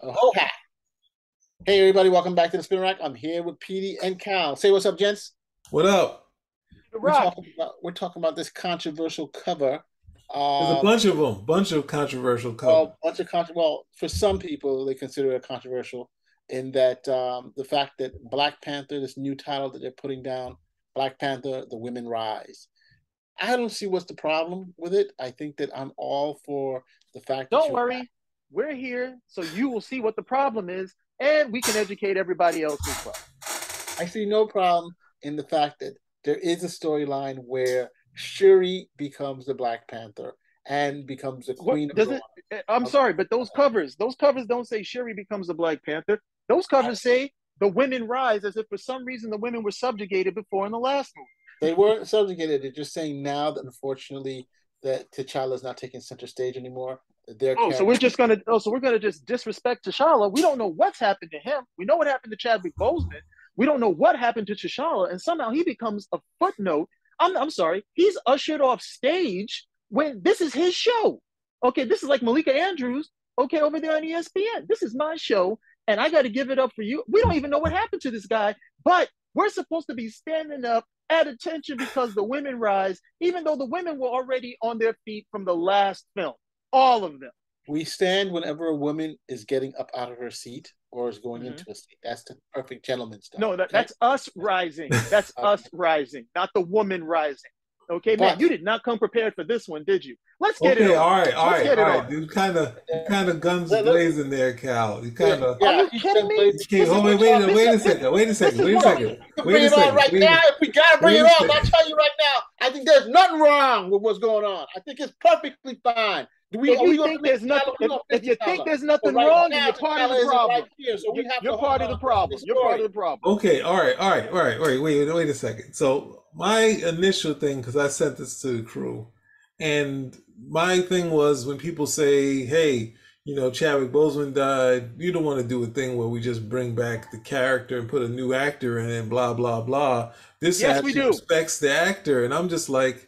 Oh, hi. Hey, everybody. Welcome back to the Spin Rack. I'm here with Petey and Kyle. Say what's up, gents. What up? We're talking about this controversial cover. There's a bunch of them. Bunch of controversial cover. Well, for some people, they consider it controversial in that the fact that Black Panther, this new title that they're putting down, Black Panther, The Women Rise. I don't see what's the problem with it. I think that I'm all for the fact that... Don't worry. We're here, so you will see what the problem is, and we can educate everybody else as well. I see no problem in the fact that there is a storyline where Shuri becomes the Black Panther and becomes the Queen of the Wild. I'm sorry, but those covers don't say Shuri becomes the Black Panther. Those covers say the women rise, as if for some reason the women were subjugated before in the last movie. They weren't subjugated. They're just saying now that, unfortunately, that T'Challa is not taking center stage anymore. So we're gonna just disrespect T'Challa. We don't know what's happened to him. We know what happened to Chadwick Boseman. We don't know what happened to T'Challa, and somehow he becomes a footnote. I'm sorry, he's ushered off stage when this is his show. Okay, this is like Malika Andrews. Okay, over there on ESPN, this is my show, and I got to give it up for you. We don't even know what happened to this guy, but we're supposed to be standing up at attention because the women rise, even though the women were already on their feet from the last film. All of them. We stand whenever a woman is getting up out of her seat or is going into a seat. That's the perfect gentleman stuff. No, that's us rising. That's us rising, not the woman rising. Okay, but, man, you did not come prepared for this one, did you? Let's get it on. All right. You kind of guns blazing there, Cal. You kind of. Yeah, are you kidding me? Wait a second. We gotta bring it on. I'll tell you right now. I think there's nothing wrong with what's going on. I think it's perfectly fine. If you think there's nothing wrong, you're part of the problem. You're part of the problem. Okay, all right. Wait a second. So my initial thing, because I sent this to the crew, and my thing was when people say, hey, you know, Chadwick Boseman died, you don't want to do a thing where we just bring back the character and put a new actor in and blah, blah, blah. This actually respects the actor. And I'm just like,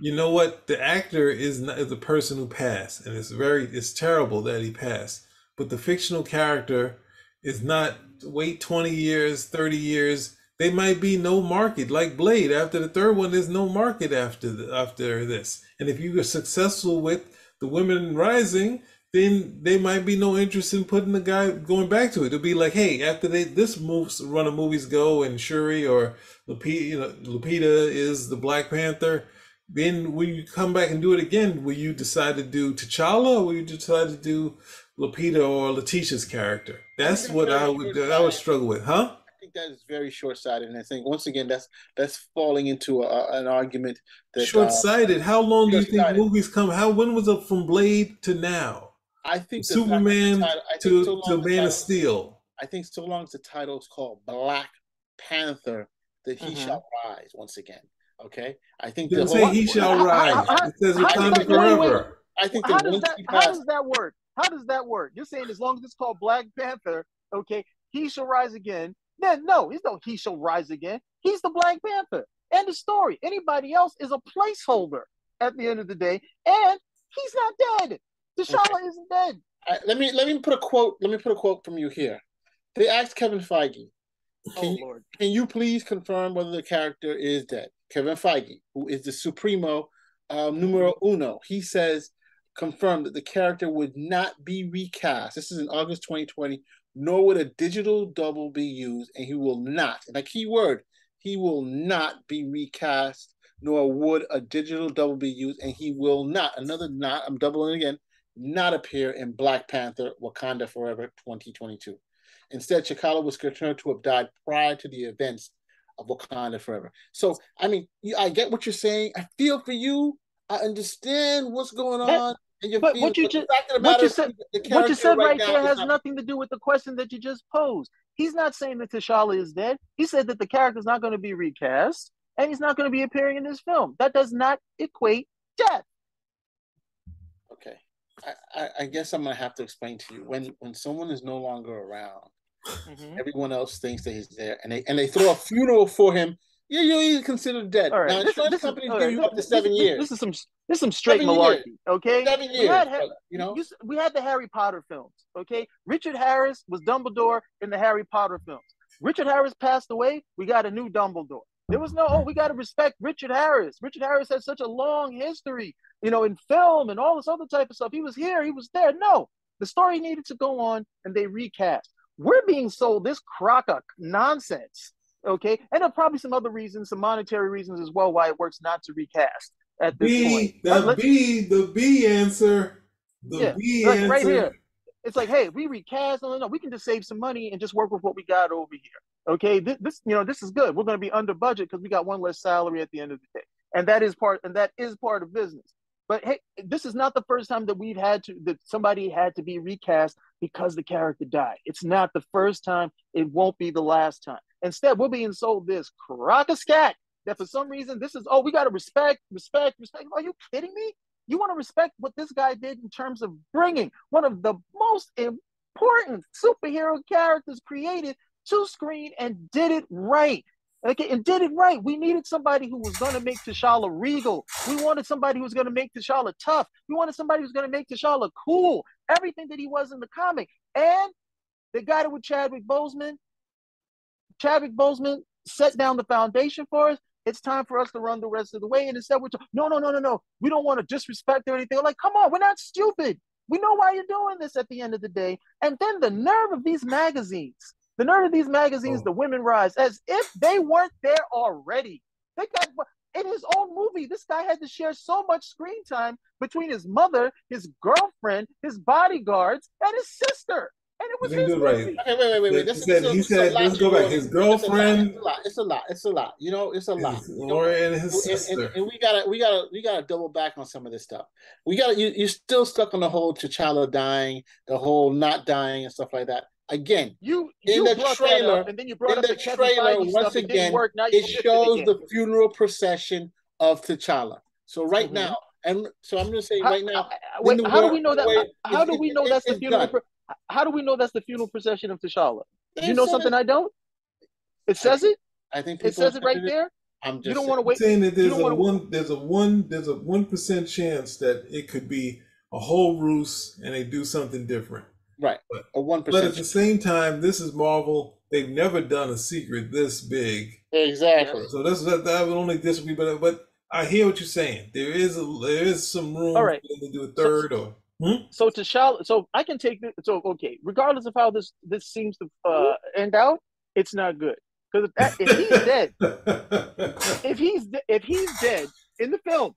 you know what? The actor is the person who passed, and it's terrible that he passed. But the fictional character is not. Wait 20 years, 30 years. They might be no market, like Blade. After the third one, there's no market after this. And if you are successful with the women rising, then they might be no interest in putting the guy going back to it. It'll be like, hey, after run of movies go, and Shuri or Lupita, Lupita is the Black Panther. Then when you come back and do it again, will you decide to do T'Challa or will you decide to do Lupita or Letitia's character? That's what I would struggle with, huh? I think that is very short-sighted, and I think once again that's falling into an argument. That, short-sighted. How long do you think movies come? When was it from Blade to now? I think Superman to Man of Steel. I think so long as the title is called Black Panther, that he shall rise once again. Okay, I think they say he shall rise. It says Wakanda Forever. I think how does that work? You're saying as long as it's called Black Panther, okay, he shall rise again. Then no, there's no he shall rise again. He's the Black Panther. End of story. Anybody else is a placeholder at the end of the day, and he's not dead. T'Challa isn't dead. Let me put a quote. Let me put a quote from you here. They asked Kevin Feige, can you please confirm whether the character is dead? Kevin Feige, who is the supremo numero uno, he says, confirmed that the character would not be recast. This is in August 2020, nor would a digital double be used, and he will not, and a key word, he will not be recast, nor would a digital double be used, and he will not, I'm doubling again, not appear in Black Panther Wakanda Forever 2022. Instead, T'Challa was confirmed to have died prior to the events of Wakanda Forever. So, I mean, I get what you're saying. I feel for you. I understand what's going on. But what you said right there has nothing to do with the question that you just posed. He's not saying that T'Challa is dead. He said that the character's not going to be recast, and he's not going to be appearing in this film. That does not equate death. Okay. I guess I'm going to have to explain to you. When someone is no longer around, everyone else thinks that he's there, and they throw a funeral for him. Yeah, you're considered dead. All right. Now, insurance companies give you up to 7 years. This is some straight malarkey. Okay, 7 years. We had the Harry Potter films. Okay, Richard Harris was Dumbledore in the Harry Potter films. Richard Harris passed away. We got a new Dumbledore. There was no, we got to respect Richard Harris. Richard Harris has such a long history, in film and all this other type of stuff. He was here. He was there. No, the story needed to go on, and they recast. We're being sold this crock of nonsense. Okay, and there are probably some other reasons, some monetary reasons as well, why it works not to recast at this point. The B answer. Right here. It's like, hey, we recast. No, we can just save some money and just work with what we got over here. Okay, this is good. We're going to be under budget because we got one less salary at the end of the day, and that is part of business. But hey, this is not the first time that somebody had to be recast because the character died. It's not the first time. It won't be the last time. Instead, we're being sold this crock of scat that for some reason this is, we got to respect. Are you kidding me? You want to respect what this guy did in terms of bringing one of the most important superhero characters created to screen and did it right. Okay, and did it right. We needed somebody who was going to make T'Challa regal. We wanted somebody who was going to make T'Challa tough. We wanted somebody who was going to make T'Challa cool. Everything that he was in the comic. And they got it with Chadwick Boseman. Chadwick Boseman set down the foundation for us. It's time for us to run the rest of the way. And instead, we're no. We don't want to disrespect or anything. We're like, come on, we're not stupid. We know why you're doing this at the end of the day. And then the nerve of these magazines, the Women Rise, as if they weren't there already. They got in his own movie. This guy had to share so much screen time between his mother, his girlfriend, his bodyguards, and his sister. And it was his movie. Okay, wait. Let's go back. His girlfriend. It's a lot. It's a lot. Laura and his sister. And we gotta double back on some of this stuff. You're still stuck on the whole T'Challa dying, the whole not dying and stuff like that. Again, in the trailer, once again, it shows the funeral procession of T'Challa. So right now, and so I'm going to say right now. How do we know that's the funeral procession of T'Challa? You know something I don't? It says it? I think it says it right there. You don't want to wait. I'm saying that there's a 1% chance that it could be a whole ruse and they do something different. Right. But, a 1%. But at the same time, this is Marvel. They've never done a secret this big. Exactly. So that would only disagree, but I hear what you're saying. There is some room for them to do a third or. So T'Challa, I can take this. So okay, regardless of how this seems to end out, it's not good because if he's dead, if he's dead in the film,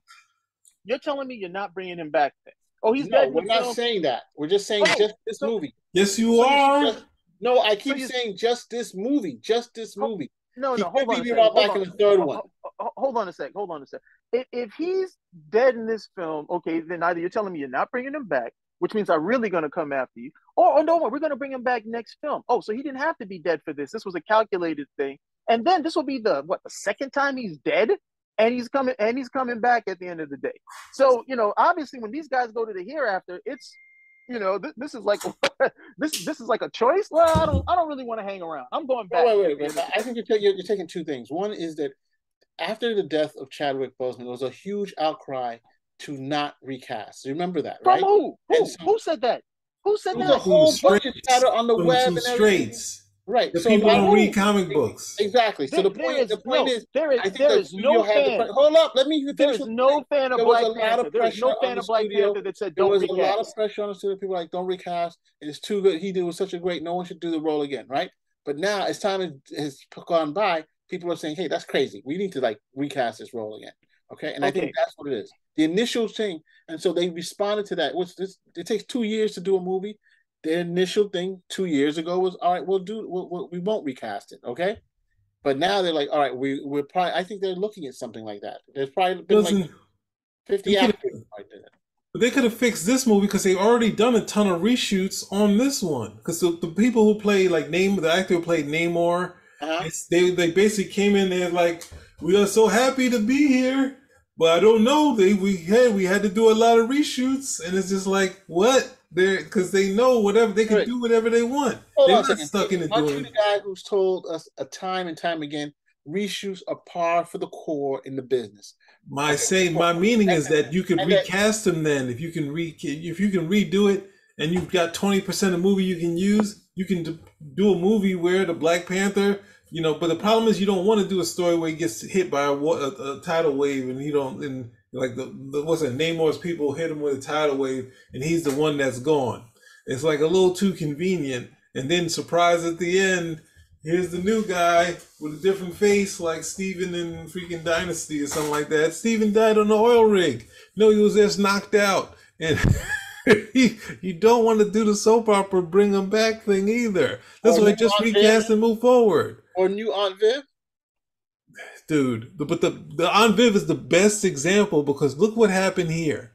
you're telling me you're not bringing him back then? Oh, he's dead. We're not saying that. We're just saying just this movie. Yes, you are. No, I keep saying just this movie. Just this movie. No. Hold on. Hold on a sec. If he's dead in this film, okay, then either you're telling me you're not bringing him back, which means I'm really going to come after you, or no, we're going to bring him back next film. Oh, so he didn't have to be dead for this. This was a calculated thing. And then this will be the second time he's dead, and he's coming back at the end of the day. So, obviously when these guys go to the hereafter, it's this is like this is like a choice. Well, I don't really want to hang around. I'm going back. Wait. I think you're taking two things. One is that after the death of Chadwick Boseman, there was a huge outcry to not recast. You remember that, right? From who? Who said that? Who said that? There's a whole bunch of chatter on the web and everything. Right. The people don't read comic books. Exactly. So the point is, there is no fan. Hold up. Let me finish. There was a lot of pressure on Black Panther that said don't recast. There was a lot of pressure on the studio. People were like, don't recast. It's too good. He did was such a great. No one should do the role again, right? But now, as time has gone by, people are saying, hey, that's crazy. We need to recast this role again. Okay. And I think that's what it is. The initial thing. And so they responded to that. It takes 2 years to do a movie. The initial thing 2 years ago was, all right, we won't recast it. Okay. But now they're like, all right, we're probably, I think they're looking at something like that. There's probably been 50 actors right there. But they could have fixed this movie because they've already done a ton of reshoots on this one. Because the people who played, the actor who played Namor, they basically came in there like, we are so happy to be here, but I don't know. We had to do a lot of reshoots, and it's just like what they're because they know whatever they can do whatever they want. Hold on a second. Aren't you the guy who's told us time and time again reshoots are par for the core in the business. My meaning is that you can recast them. Then, if you can redo it, and you've got 20% of movie you can use, you can do a movie where the Black Panther, you know. But the problem is you don't want to do a story where he gets hit by a tidal wave, and Namor's people hit him with a tidal wave, and he's the one that's gone. It's like a little too convenient, and then surprise at the end. Here's the new guy with a different face, like Steven in freaking Dynasty or something like that. Steven died on the oil rig. No, he was just knocked out. And you don't want to do the soap opera bring him back thing either. That's why just recast and move forward. Or new Aunt Viv? Dude, but the Aunt Viv is the best example, because look what happened here.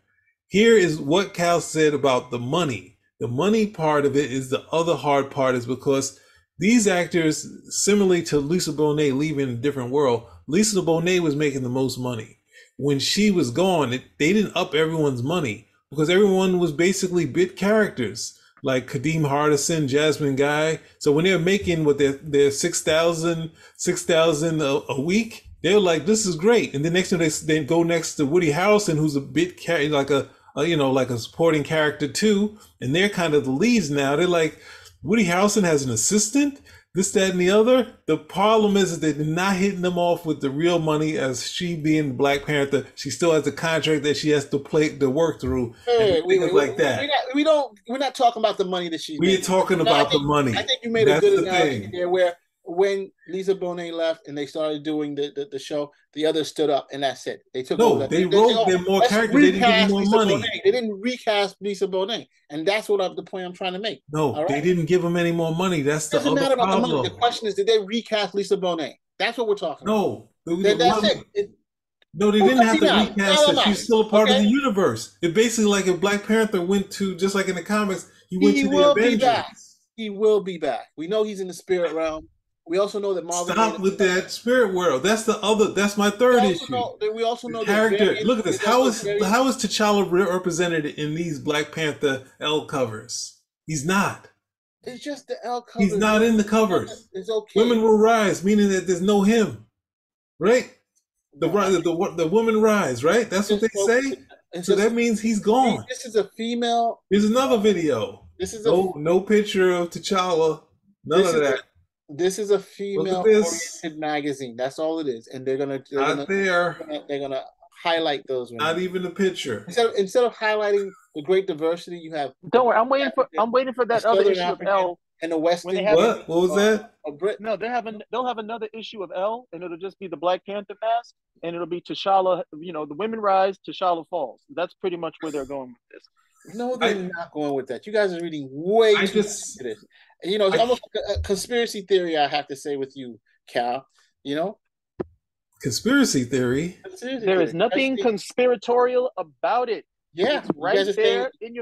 Here is what Cal said about the money. The money part of it is the other hard part, is because these actors, similarly to Lisa Bonet leaving a different world, Lisa Bonet was making the most money. When she was gone, they didn't up everyone's money, because everyone was basically bit characters, like Kadeem Hardison, Jasmine Guy. So when they're making what their $6,000 a week, they're like, this is great. And the next time they go next to Woody Harrelson, who's a bit character, like a supporting character too, and they're kind of the leads now. They're like, Woody Harrelson has an assistant, this, that, and the other. The problem is that they're not hitting them off with the real money, as she being Black Panther, she still has a contract that she has to work through. Hey, and things like that. We're not talking about the money that she's making. We're talking about the money. I think you made a good analogy there, where when Lisa Bonet left and they started doing the show, the others stood up, and that's it. They took over. They wrote more characters. They didn't give them more money. They didn't recast Lisa Bonet, and that's the point I'm trying to make. No, right? They didn't give them any more money. That's the other problem. About the money. The question is, did they recast Lisa Bonet? That's what we're talking about. No, they didn't have to recast her. She's still a part of the universe. It's basically like if Black Panther went to, just like in the comics, he went to the Avengers. He will be back. We know he's in the spirit realm. We also know that Marvel. Stop with that spirit world. That's the other. That's my third issue. We also know that. Look at this. How is T'Challa represented in these Black Panther L covers? He's not. It's just the L covers. He's not in the covers. It's okay. Women will rise, meaning that there's no him, right? The women rise, right? That's what they say. So that means he's gone. This is a female. Here's another video. This is no picture of T'Challa. None of that. This is a female-oriented magazine. That's all it is, and they're gonna highlight those women. Not even a picture. Instead of highlighting the great diversity you have. Don't worry, I'm waiting for that other issue of Elle and the Western. What? What was that? No, they'll have another issue of Elle, and it'll just be the Black Panther mask, and it'll be T'Challa. You know, the women rise, T'Challa falls. That's pretty much where they're going with this. No, they're not going with that. You guys are reading way too much into this. You know, it's almost like a conspiracy theory, I have to say, with you, Cal. You know? Conspiracy theory? There is nothing conspiratorial about it. Yeah. It's right there in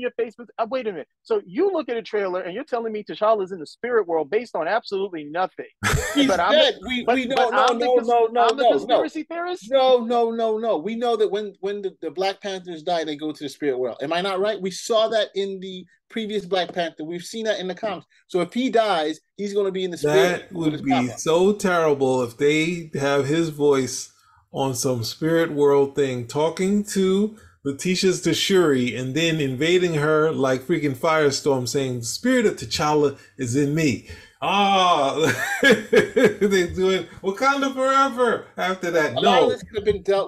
your face. Wait a minute. So you look at a trailer and you're telling me T'Challa's in the spirit world based on absolutely nothing. He's dead. No, I'm a conspiracy theorist? No. We know that when the Black Panthers die, they go to the spirit world. Am I not right? We saw that in the previous Black Panther. We've seen that in the comics. So if he dies, he's going to be in the spirit world. That would be so terrible if they have his voice on some spirit world thing talking to Letitia to Shuri, and then invading her like freaking Firestorm, saying the spirit of T'Challa is in me. They're doing Wakanda Forever after that. No,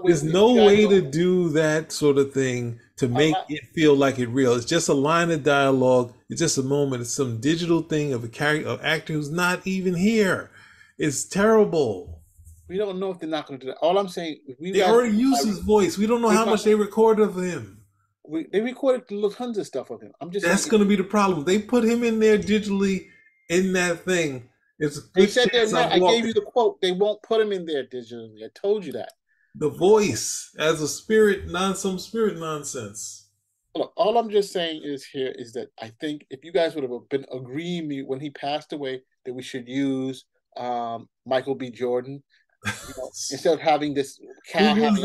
there's no way to do that sort of thing to make it feel like it's real. It's just a line of dialogue. It's just a moment. It's some digital thing of a character, of actor who's not even here. It's terrible. We don't know if they're not going to do that. All I'm saying, they already used his voice. We don't know how much they recorded of him. They recorded tons of stuff of him. That's going to be the problem. They put him in there digitally in that thing. They said they're not. I gave you the quote. They won't put him in there digitally. I told you that. The voice as a spirit, some spirit nonsense. Look, all I'm just saying is that I think if you guys would have been agreeing with me when he passed away that we should use Michael B. Jordan. You know, instead of having this cow having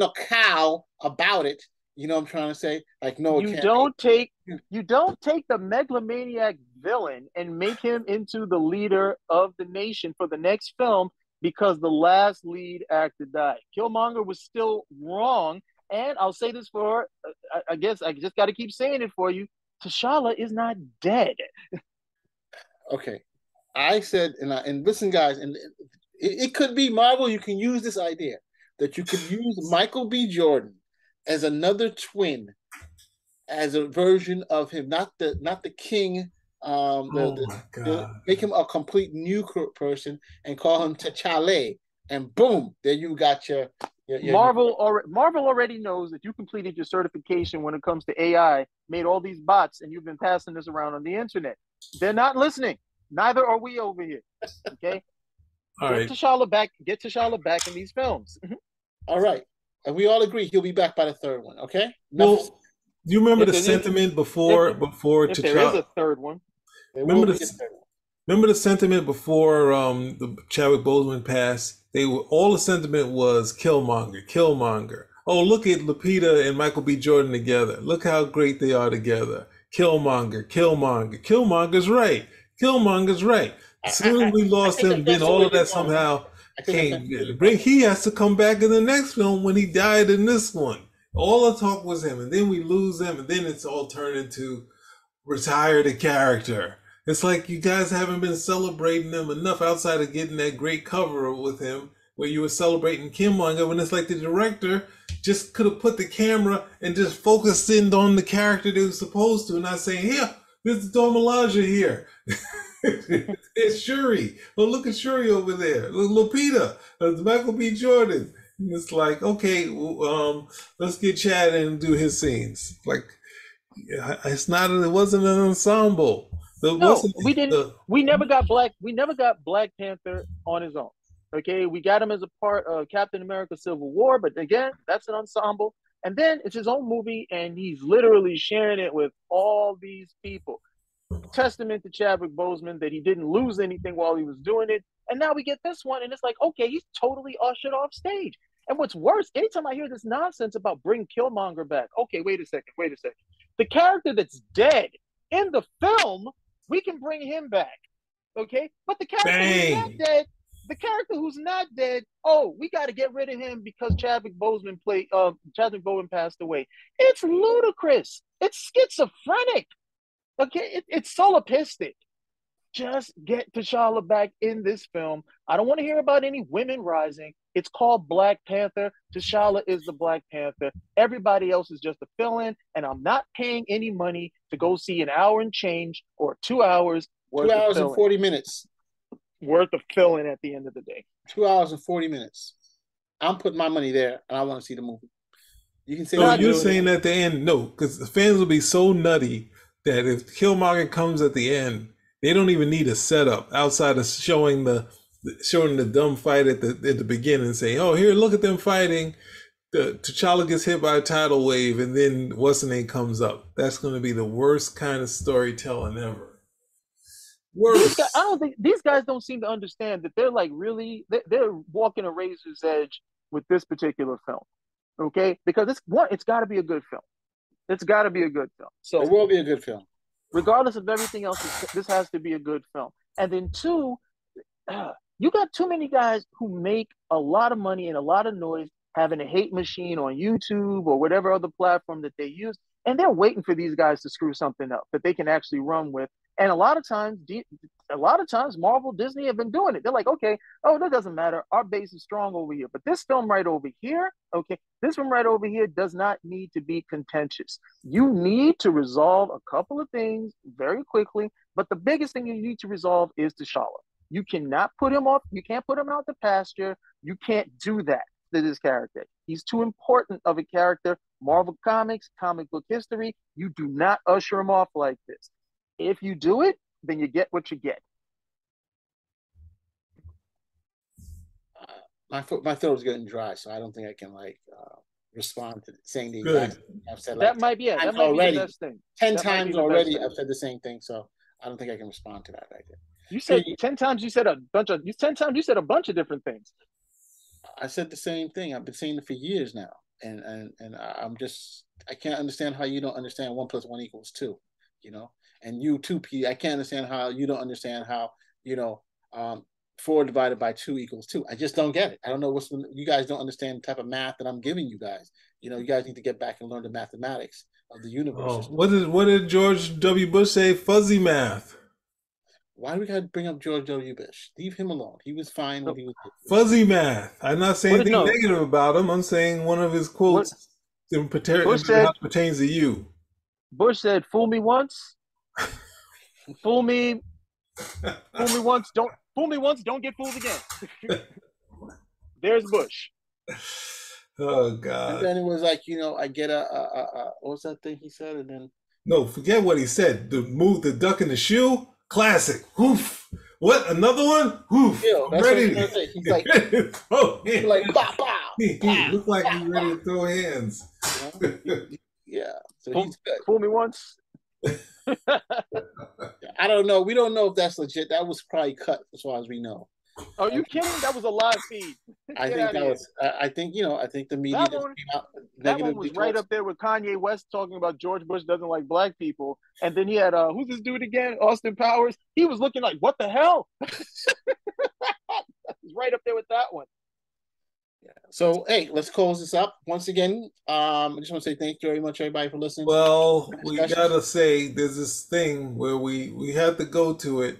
a cow about it, You know what I'm trying to say? Like, no, it you don't take the megalomaniac villain and make him into the leader of the nation for the next film because the last lead actor died. Killmonger was still wrong, and I'll say this for, I guess I just got to keep saying it for you, T'Challa is not dead. Okay, I said, and listen, guys, and it could be Marvel. You can use this idea that you could use Michael B. Jordan as another twin, as a version of him, not the king. Make him a complete new person and call him T'Challa, and boom, there you got your Marvel already knows that you completed your certification when it comes to AI, made all these bots, and you've been passing this around on the internet. They're not listening. Neither are we over here. Okay, all right. Get T'Challa back in these films. All right. And we all agree he'll be back by the third one, okay? Well, do you remember the sentiment before T'Challa? There is a third one. Remember the sentiment before the Chadwick Boseman passed? All the sentiment was Killmonger. Oh, look at Lupita and Michael B. Jordan together. Look how great they are together. Killmonger. Killmonger's right. Soon we lost him, then all of that somehow. He has to come back in the next film when he died in this one. All the talk was him, and then we lose him, and then it's all turned into retire the character. It's like you guys haven't been celebrating him enough outside of getting that great cover with him where you were celebrating Killmonger, when it's like the director just could have put the camera and just focused in on the character they were supposed to, and not saying, here, this is Dom Elijah here. It's Shuri. Well, look at Shuri over there. Lupita. Michael B. Jordan. And it's like, okay, let's get Chad and do his scenes. Like, it's not. It wasn't an ensemble. We never got Black Panther on his own. Okay, we got him as a part of Captain America: Civil War, but again, that's an ensemble. And then it's his own movie, and he's literally sharing it with all these people. Testament to Chadwick Boseman that he didn't lose anything while he was doing it. And now we get this one, and it's like, okay, he's totally ushered off stage. And what's worse, anytime I hear this nonsense about bring Killmonger back, okay, wait a second. The character that's dead in the film, we can bring him back, okay? But the character who's not dead, oh, we got to get rid of him because Chadwick Boseman passed away. It's ludicrous. It's schizophrenic. Okay, it's solipsistic. Just get T'Challa back in this film. I don't want to hear about any women rising. It's called Black Panther. T'Challa is the Black Panther. Everybody else is just a fill-in, and I'm not paying any money to go see an hour and change or 2 hours worth of fill-in. 2 hours and 40 minutes. Worth of fill-in at the end of the day. 2 hours and 40 minutes. I'm putting my money there, and I want to see the movie. You can say so you're saying at the end, no, because the fans will be so nutty that if Killmonger comes at the end, they don't even need a setup outside of showing the dumb fight at the beginning and saying, oh, here, look at them fighting. T'Challa gets hit by a tidal wave, and then what's the name comes up. That's going to be the worst kind of storytelling ever. Worst. I don't think these guys don't seem to understand that they're like really they're walking a razor's edge with this particular film, okay? Because it's got to be a good film. It's got to be a good film. So it will be a good film. Regardless of everything else, this has to be a good film. And then two, you got too many guys who make a lot of money and a lot of noise having a hate machine on YouTube or whatever other platform that they use, and they're waiting for these guys to screw something up that they can actually run with. And a lot of times Marvel, Disney have been doing it. They're like, okay, oh, that doesn't matter. Our base is strong over here. But this film right over here does not need to be contentious. You need to resolve a couple of things very quickly. But the biggest thing you need to resolve is T'Challa. You cannot put him off. You can't put him out the pasture. You can't do that to this character. He's too important of a character. Marvel Comics, comic book history, you do not usher him off like this. If you do it, then you get what you get. My throat is getting dry, so I don't think I can respond to saying the exact thing I've said. That might be the best thing. 10 times already, I've said the same thing, so I don't think I can respond to that right there. You said 10 times. You said a bunch of different things. I said the same thing. I've been saying it for years now, and I'm just I can't understand how you don't understand 1 + 1 = 2, you know. And you too, P, I can't understand how you don't understand how, you know, 4 ÷ 2 = 2. I just don't get it. I don't know what's, you guys don't understand the type of math that I'm giving you guys. You know, you guys need to get back and learn the mathematics of the universe. Oh, what did George W. Bush say? Fuzzy math. Why do we got to bring up George W. Bush? Leave him alone. He was fine when he was fuzzy math. I'm not saying anything negative about him. I'm saying one of his quotes in pertains to you. Bush said, "Fool me once, fool me once, don't get fooled again." There's Bush. Oh God! And then it was like, you know, I get a what was that thing he said? And then no, forget what he said. The move, the duck in the shoe. Classic. Hoof. What? Another one? Hoof. Yo, that's ready. What he's like, he's like, bow, bow. He looks like he's ready to throw hands. Yeah. So he's good. Fool me once. I don't know. We don't know if that's legit. That was probably cut, as far as we know. Are you kidding? That was a live feed. I think that was. I think, you know. I think the media that one, came out that one was right up there with Kanye West talking about George Bush doesn't like black people, and then he had who's this dude again? Austin Powers. He was looking like, what the hell? Right up there with that one. Yeah. So hey, let's close this up once again. I just want to say thank you very much, everybody, for listening. Well, we gotta say there's this thing where we have to go to it.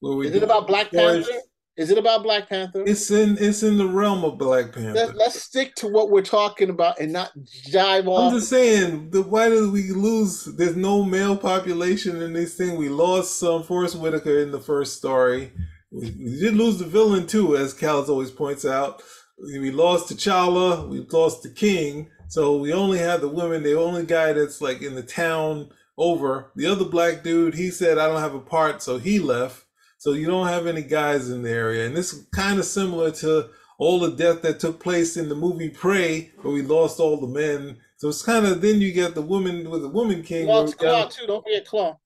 Where we is it about Black Panther? Is it about Black Panther? It's in the realm of Black Panther. Let's stick to what we're talking about and not dive off. I'm just saying, why did we lose? There's no male population in this thing. We lost some Forrest Whitaker in the first story. We did lose the villain too, as Cal's always points out. We lost T'Challa. We lost the king. So we only have the women. The only guy that's like in the town over. The other black dude, he said, I don't have a part, so he left. So you don't have any guys in the area. And this is kind of similar to all the death that took place in the movie Prey, where we lost all the men. So it's kind of, then you get the woman with the woman king. We lost Claw too, don't forget Claw.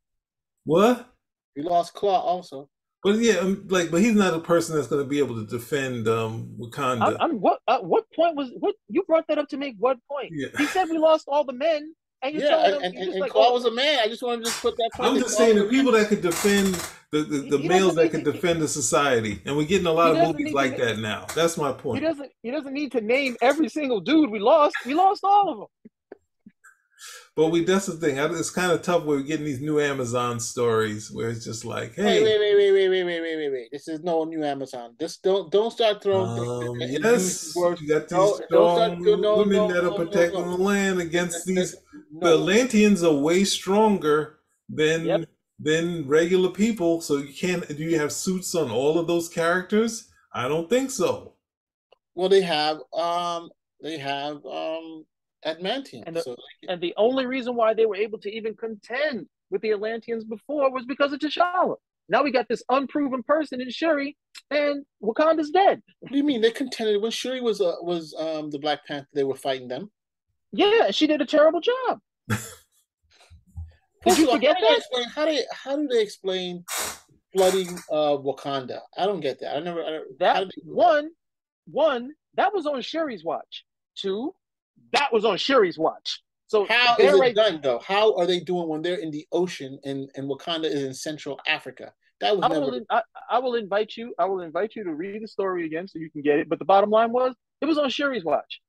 What? We lost Claw also. But yeah, like, but he's not a person that's going to be able to defend Wakanda. What point was, what you brought that up to make what point? Yeah. He said we lost all the men. And you and Claw was a man. I just wanted to just put that point. I'm just saying the people that could defend the males that could defend the society, and we're getting a lot of movies like that now. That's my point. He doesn't need to name every single dude we lost. We lost all of them. But that's the thing. It's kind of tough where we're getting these new Amazon stories where it's just like, hey, wait. This is no new Amazon. This don't start throwing things. Yes, you got these strong women that are protecting the land against these. The Atlanteans are way stronger than regular people, so you can't. Do you have suits on all of those characters? I don't think so. Well, they have Atlanteans, and the only reason why they were able to even contend with the Atlanteans before was because of T'Challa. Now we got this unproven person in Shuri, and Wakanda's dead. What do you mean they contended when Shuri was the Black Panther? They were fighting them. Yeah, she did a terrible job. Did you forget that? How do they explain flooding Wakanda? I don't get that. One, that was on Shuri's watch. Two, that was on Shuri's watch. So how is it done though? How are they doing when they're in the ocean and Wakanda is in Central Africa? That was I will invite you to read the story again so you can get it. But the bottom line was it was on Shuri's watch.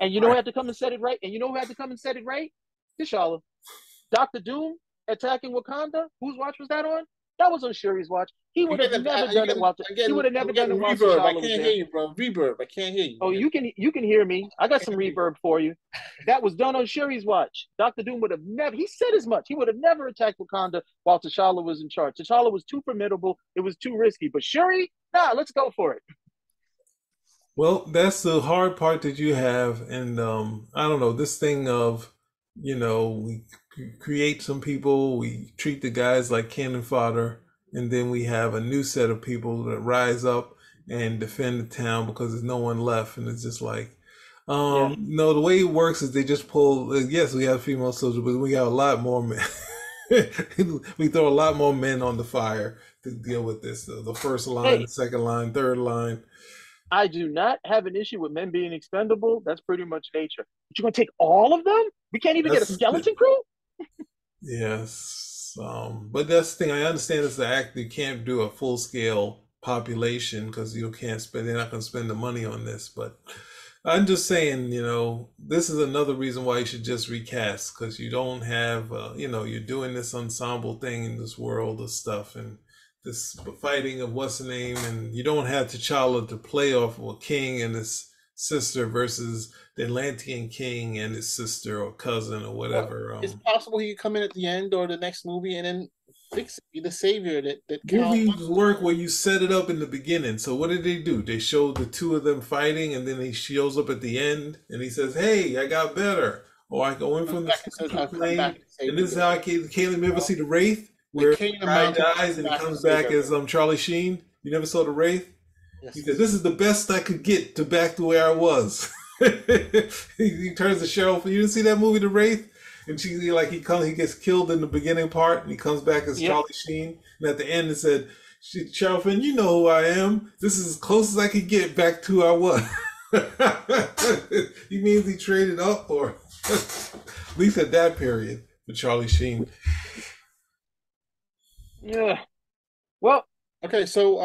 And you know who had to come and set it right? T'Challa. Doctor Doom attacking Wakanda. Whose watch was that on? That was on Shuri's watch. He would have never done it while T'Challa. I can't hear you, bro. Reverb. I can't hear you. Oh, you can hear me. I got some reverb for you. That was done on Shuri's watch. Doctor Doom would have never. He said as much. He would have never attacked Wakanda while T'Challa was in charge. T'Challa was too formidable. It was too risky. But Shuri, nah, let's go for it. Well, that's the hard part that you have, and I don't know, this thing of, you know, we create some people, we treat the guys like cannon fodder, and then we have a new set of people that rise up and defend the town because there's no one left, and it's just like, no, the way it works is they just pull, yes, we have female soldiers, but we got a lot more men. We throw a lot more men on the fire to deal with this, the first line, the second line, third line. I do not have an issue with men being expendable. That's pretty much nature. But you're going to take all of them? We can't even get a skeleton crew? Yes. But that's the thing. I understand is the act you can't do a full-scale population because you can't spend, they're not going to spend the money on this. But I'm just saying, you know, this is another reason why you should just recast, because you don't have, you know, you're doing this ensemble thing in this world of stuff and this fighting of what's the name, and you don't have T'Challa to play off of a king and his sister versus the Atlantean king and his sister or cousin or whatever. Well, it's possible he could come in at the end or the next movie and then fix it, be the savior that movies work where you set it up in the beginning. So what did they do? They showed the two of them fighting, and then he shows up at the end and he says, "Hey, I got better," or "I go in from the plane." And this is how Caleb, you ever see The Wraith, where the guy dies and he comes back as Charlie Sheen? You never saw The Wraith? Yes. He says, "This is the best I could get to back to where I was." he turns to Cheryl. You didn't see that movie, The Wraith? And she, like, he gets killed in the beginning part, and he comes back as Charlie Sheen. And at the end, it said, "Cheryl Finn, you know who I am. This is as close as I could get back to who I was." He means he traded up, or at least at that period, for Charlie Sheen. Yeah. Well, okay. So,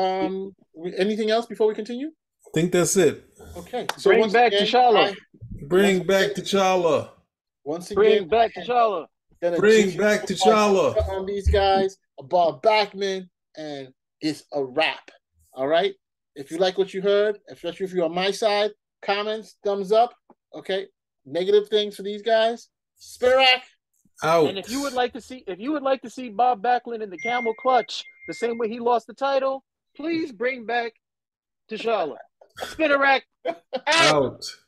anything else before we continue? I think that's it. Okay. So bring back T'Challa. Bring back T'Challa. Once again, bring back T'Challa. Bring back T'Challa on these guys, Bob Backlund, and it's a wrap. All right. If you like what you heard, especially if you're on my side, comments, thumbs up. Okay. Negative things for these guys. Spirak out. And if you would like to see Bob Backlund in the camel clutch, the same way he lost the title, please bring back T'Challa. Spirak out.